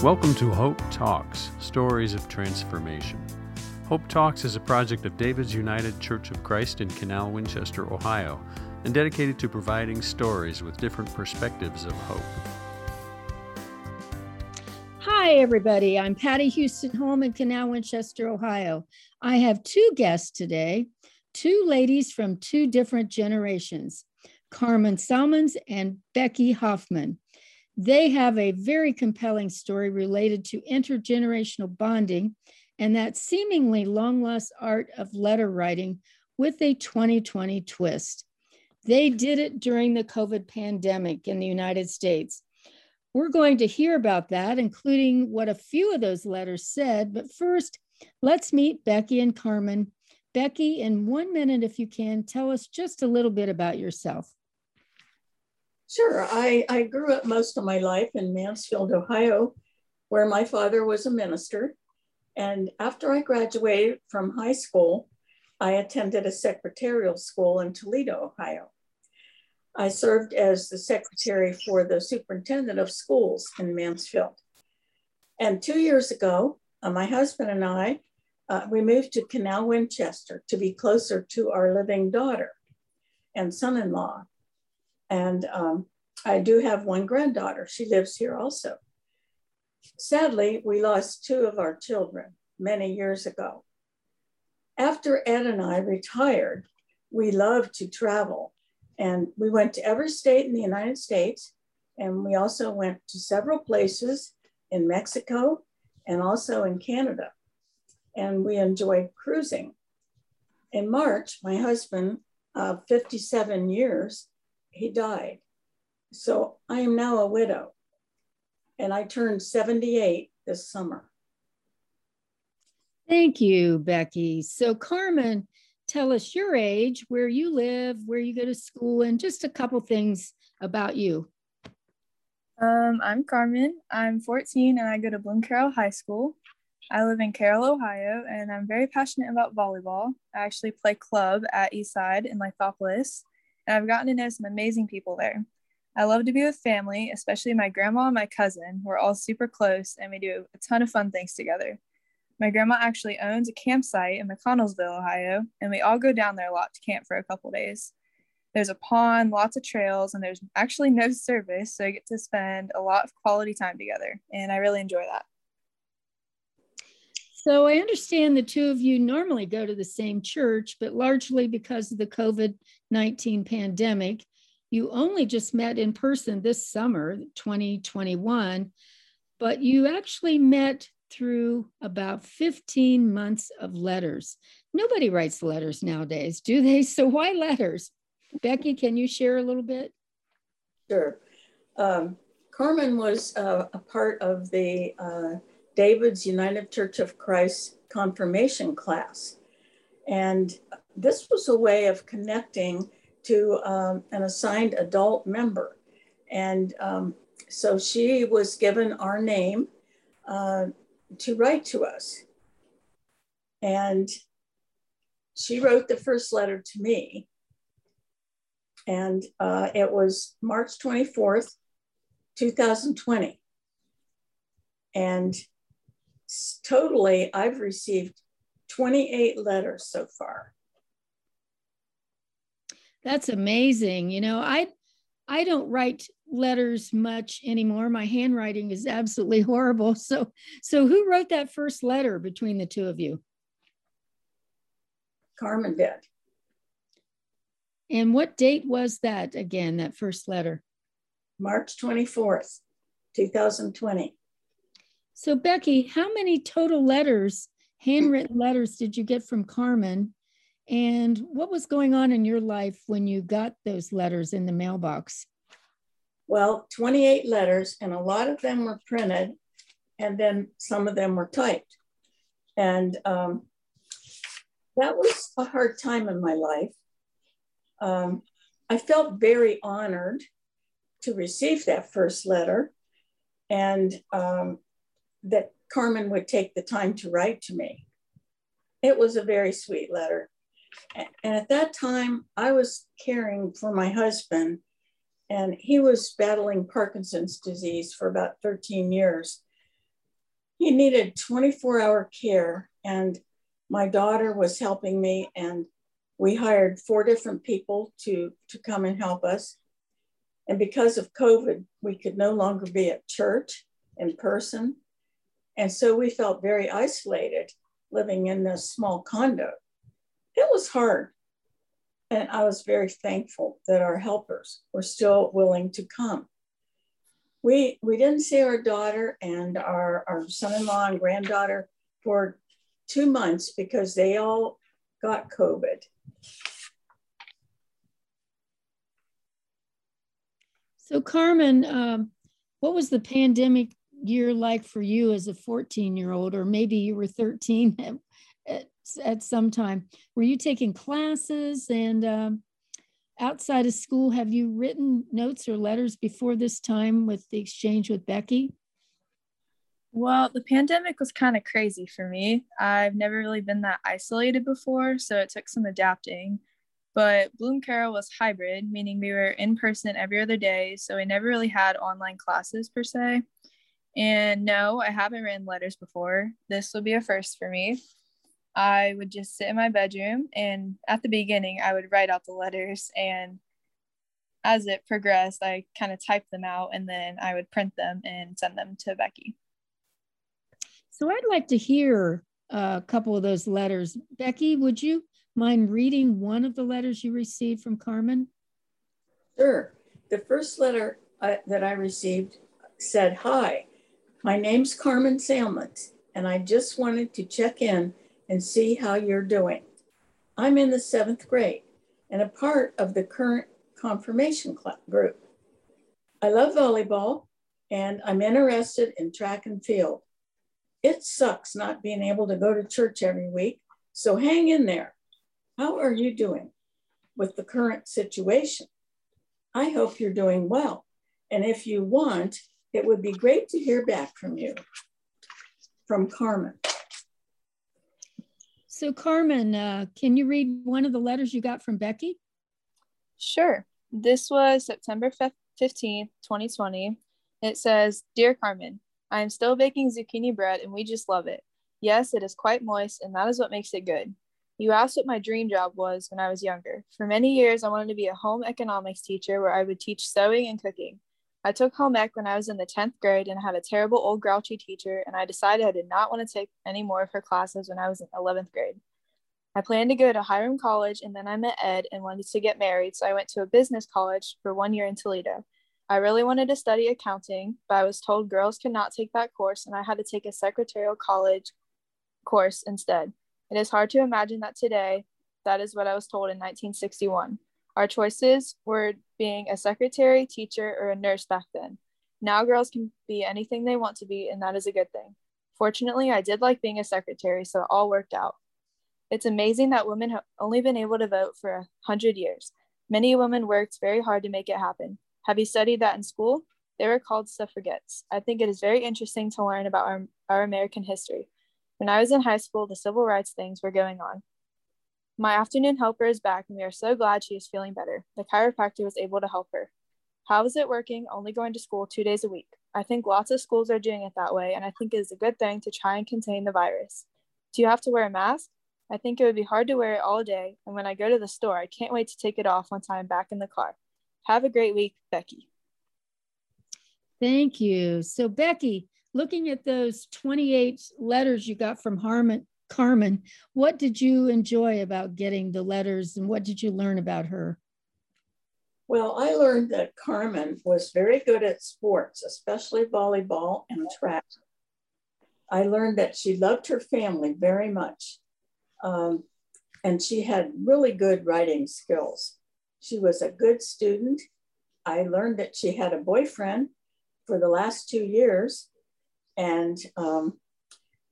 Welcome to Hope Talks, Stories of Transformation. Hope Talks is a project of David's United Church of Christ in Canal Winchester, Ohio, and dedicated to providing stories with different perspectives of hope. Hi, everybody. I'm Patty Houston-Holm in Canal Winchester, Ohio. I have two guests today, two ladies from two different generations, Carmen Salmons and Becky Hoffman. They have a very compelling story related to intergenerational bonding and that seemingly long-lost art of letter writing with a 2020 twist. They did it during the COVID pandemic in the United States. We're going to hear about that, including what a few of those letters said. But first, let's meet Becky and Carmen. Becky, in 1 minute, if you can, tell us just a little bit about yourself. Sure. I grew up most of my life in Mansfield, Ohio, where my father was a minister. And after I graduated from high school, I attended a secretarial school in Toledo, Ohio. I served as the secretary for the superintendent of schools in Mansfield. And 2 years ago, my husband and I, we moved to Canal Winchester to be closer to our living daughter and son-in-law. And I do have one granddaughter. She lives here also. Sadly, we lost two of our children many years ago. After Ed and I retired, we loved to travel. And we went to every state in the United States. And we also went to several places in Mexico and also in Canada. And we enjoyed cruising. In March, my husband, 57 years, he died. So I am now a widow, and I turned 78 this summer. Thank you, Becky. So Carmen, tell us your age, where you live, where you go to school, and just a couple things about you. I'm Carmen. I'm 14, and I go to Bloom Carroll High School. I live in Carroll, Ohio, and I'm very passionate about volleyball. I actually play club at Eastside in Lithopolis. And I've gotten to know some amazing people there. I love to be with family, especially my grandma and my cousin. We're all super close, and we do a ton of fun things together. My grandma actually owns a campsite in McConnellsville, Ohio, and we all go down there a lot to camp for a couple days. There's a pond, lots of trails, and there's actually no service, so I get to spend a lot of quality time together, and I really enjoy that. So I understand the two of you normally go to the same church, but largely because of the COVID-19 pandemic, you only just met in person this summer, 2021, but you actually met through about 15 months of letters. Nobody writes letters nowadays, do they? So why letters? Becky, can you share a little bit? Sure. Carmen was a part of the David's United Church of Christ confirmation class. And this was a way of connecting to an assigned adult member. And so she was given our name to write to us. And she wrote the first letter to me. And it was March 24th, 2020. And totally, I've received 28 letters so far. That's amazing. You know, I don't write letters much anymore. My handwriting is absolutely horrible. So who wrote that first letter between the two of you? Carmen did. And what date was that again, that first letter? March 24th, 2020. So Becky, how many total letters, handwritten letters, did you get from Carmen? And what was going on in your life when you got those letters in the mailbox? Well, 28 letters, and a lot of them were printed, and then some of them were typed. And that was a hard time in my life. I felt very honored to receive that first letter. And that Carmen would take the time to write to me. It was a very sweet letter. And at that time, I was caring for my husband, and he was battling Parkinson's disease for about 13 years. He needed 24-hour care, and my daughter was helping me, and we hired 4 different people to come and help us. And because of COVID, we could no longer be at church in person. And so we felt very isolated living in this small condo. It was hard. And I was very thankful that our helpers were still willing to come. We didn't see our daughter and our son-in-law and granddaughter for 2 months because they all got COVID. So Carmen, what was the pandemic year like for you as a 14-year-old, or maybe you were 13 at some time? Were you taking classes, and outside of school, have you written notes or letters before this time with the exchange with Becky? Well, the pandemic was kind of crazy for me. I've never really been that isolated before, so it took some adapting. But Bloom Carroll was hybrid, meaning we were in person every other day, so we never really had online classes per se. And no, I haven't written letters before. This will be a first for me. I would just sit in my bedroom, and at the beginning, I would write out the letters, and as it progressed, I kind of typed them out, and then I would print them and send them to Becky. So I'd like to hear a couple of those letters. Becky, would you mind reading one of the letters you received from Carmen? Sure. The first letter that I received said, "Hi, my name's Carmen Salmons, and I just wanted to check in and see how you're doing. I'm in the 7th grade and a part of the current confirmation group. I love volleyball, and I'm interested in track and field. It sucks not being able to go to church every week, so hang in there. How are you doing with the current situation? I hope you're doing well, and if you want, it would be great to hear back from you." From Carmen. So Carmen, can you read one of the letters you got from Becky? Sure. This was September 15th, 2020. It says, "Dear Carmen, I am still baking zucchini bread and we just love it. Yes, it is quite moist, and that is what makes it good. You asked what my dream job was when I was younger. For many years, I wanted to be a home economics teacher where I would teach sewing and cooking. I took home ec when I was in the 10th grade and had a terrible old grouchy teacher, and I decided I did not want to take any more of her classes when I was in 11th grade. I planned to go to Hiram College, and then I met Ed and wanted to get married, so I went to a business college for 1 year in Toledo. I really wanted to study accounting, but I was told girls could not take that course, and I had to take a secretarial college course instead. It is hard to imagine that today, that is what I was told in 1961. Our choices were being a secretary, teacher, or a nurse back then. Now girls can be anything they want to be, and that is a good thing. Fortunately, I did like being a secretary, so it all worked out. It's amazing that women have only been able to vote for 100 years. Many women worked very hard to make it happen. Have you studied that in school? They were called suffragettes. I think it is very interesting to learn about our American history. When I was in high school, the civil rights things were going on. My afternoon helper is back, and we are so glad she is feeling better. The chiropractor was able to help her. How is it working? Only going to school 2 days a week. I think lots of schools are doing it that way, and I think it is a good thing to try and contain the virus. Do you have to wear a mask? I think it would be hard to wear it all day, and when I go to the store, I can't wait to take it off once I am back in the car. Have a great week, Becky." Thank you. So Becky, looking at those 28 letters you got from Carmen, what did you enjoy about getting the letters, and what did you learn about her? Well, I learned that Carmen was very good at sports, especially volleyball and track. I learned that she loved her family very much, and she had really good writing skills. She was a good student. I learned that she had a boyfriend for the last 2 years, and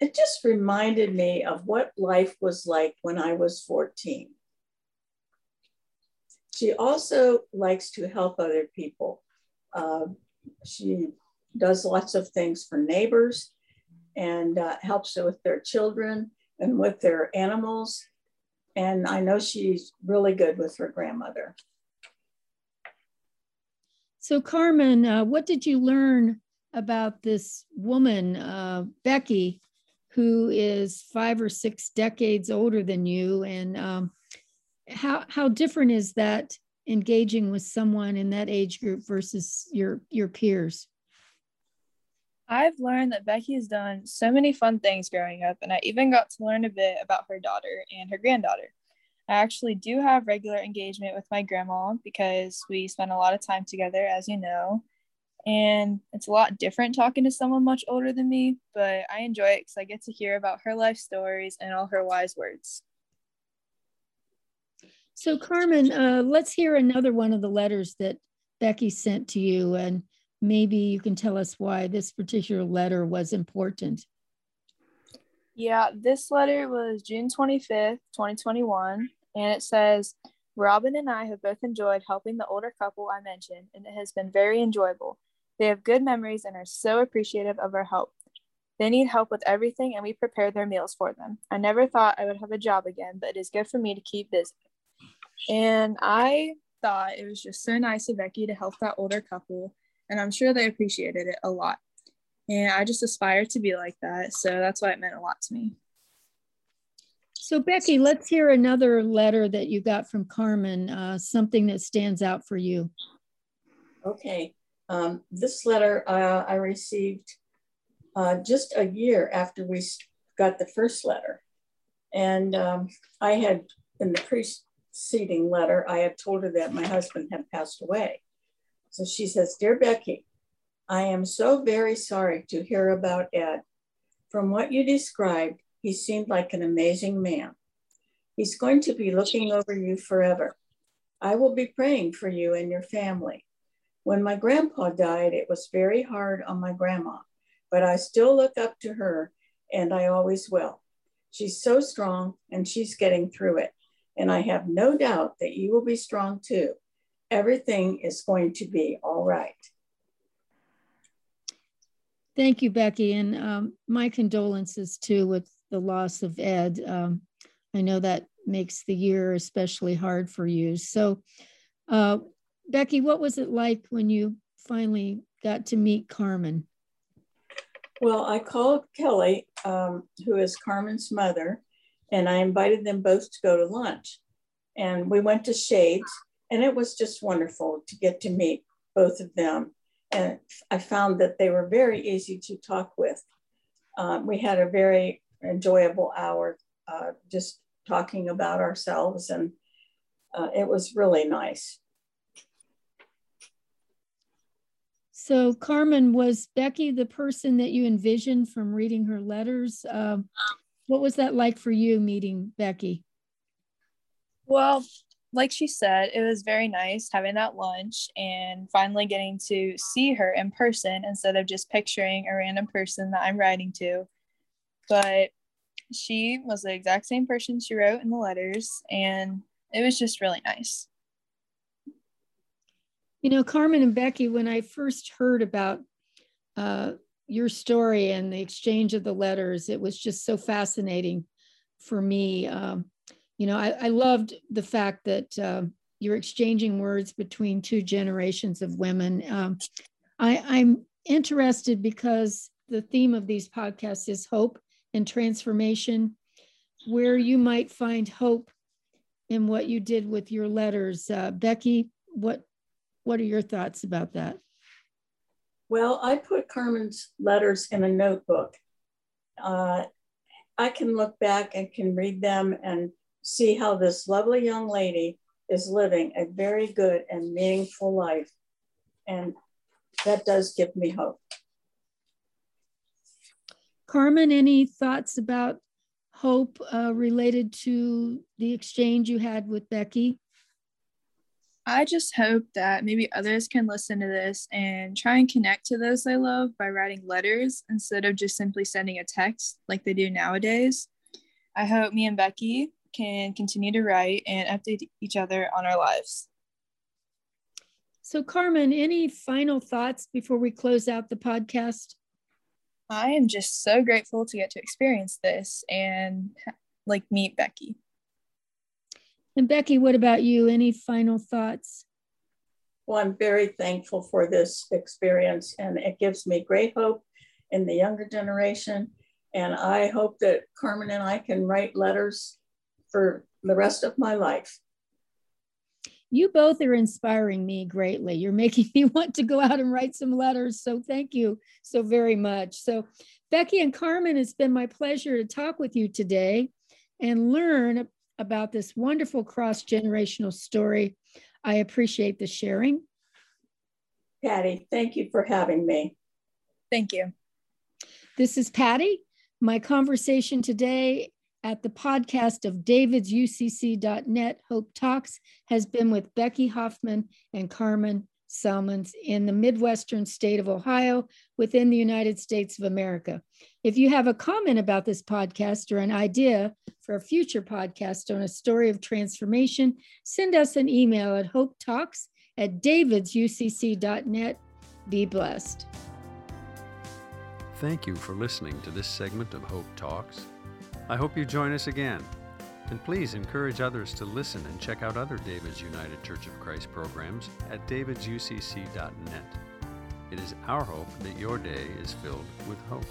it just reminded me of what life was like when I was 14. She also likes to help other people. She does lots of things for neighbors, and helps with their children and with their animals. And I know she's really good with her grandmother. So Carmen, what did you learn about this woman, Becky, who is 5 or 6 decades older than you. And how different is that, engaging with someone in that age group versus your peers? I've learned that Becky has done so many fun things growing up, and I even got to learn a bit about her daughter and her granddaughter. I actually do have regular engagement with my grandma because we spend a lot of time together, as you know, and it's a lot different talking to someone much older than me, but I enjoy it because I get to hear about her life stories and all her wise words. So Carmen, let's hear another one of the letters that Becky sent to you, and maybe you can tell us why this particular letter was important. Yeah, this letter was June 25th, 2021, and it says, Robin and I have both enjoyed helping the older couple I mentioned, and it has been very enjoyable. They have good memories and are so appreciative of our help. They need help with everything, and we prepare their meals for them. I never thought I would have a job again, but it is good for me to keep busy. And I thought it was just so nice of Becky to help that older couple, and I'm sure they appreciated it a lot. And I just aspire to be like that, so that's why it meant a lot to me. So Becky, let's hear another letter that you got from Carmen, something that stands out for you. Okay, this letter I received just a year after we got the first letter. And I had, in the preceding letter, I had told her that my husband had passed away. So she says, Dear Becky, I am so very sorry to hear about Ed. From what you described, he seemed like an amazing man. He's going to be looking over you forever. I will be praying for you and your family. When my grandpa died, it was very hard on my grandma, but I still look up to her, and I always will. She's so strong, and she's getting through it. And I have no doubt that you will be strong too. Everything is going to be all right. Thank you, Becky. And my condolences too with the loss of Ed. I know that makes the year especially hard for you. So Becky, what was it like when you finally got to meet Carmen? Well, I called Kelly, who is Carmen's mother, and I invited them both to go to lunch. And we went to Shades, and it was just wonderful to get to meet both of them. And I found that they were very easy to talk with. We had a very enjoyable hour just talking about ourselves, and it was really nice. So Carmen, was Becky the person that you envisioned from reading her letters? What was that like for you, meeting Becky? Well, like she said, it was very nice having that lunch and finally getting to see her in person instead of just picturing a random person that I'm writing to. But she was the exact same person she wrote in the letters, and it was just really nice. You know, Carmen and Becky, when I first heard about your story and the exchange of the letters, it was just so fascinating for me. You know, I loved the fact that you're exchanging words between two generations of women. I'm interested because the theme of these podcasts is hope and transformation, where you might find hope in what you did with your letters. Becky, what are your thoughts about that? Well, I put Carmen's letters in a notebook. I can look back and can read them and see how this lovely young lady is living a very good and meaningful life. And that does give me hope. Carmen, any thoughts about hope related to the exchange you had with Becky? I just hope that maybe others can listen to this and try and connect to those they love by writing letters instead of just simply sending a text like they do nowadays. I hope me and Becky can continue to write and update each other on our lives. So Carmen, any final thoughts before we close out the podcast? I am just so grateful to get to experience this and meet Becky. And Becky, what about you? Any final thoughts? Well, I'm very thankful for this experience, and it gives me great hope in the younger generation. And I hope that Carmen and I can write letters for the rest of my life. You both are inspiring me greatly. You're making me want to go out and write some letters. So thank you so very much. So Becky and Carmen, it's been my pleasure to talk with you today and learn about this wonderful cross-generational story. I appreciate the sharing. Patty, thank you for having me. Thank you. This is Patty. My conversation today at the podcast of David's UCC.net Hope Talks has been with Becky Hoffman and Carmen Salmons in the Midwestern state of Ohio within the United States of America. If you have a comment about this podcast or an idea for a future podcast on a story of transformation, send us an email at hopetalks@davidsucc.net. Be blessed. Thank you for listening to this segment of Hope Talks. I hope you join us again, and please encourage others to listen and check out other David's United Church of Christ programs at davidsucc.net. It is our hope that your day is filled with hope.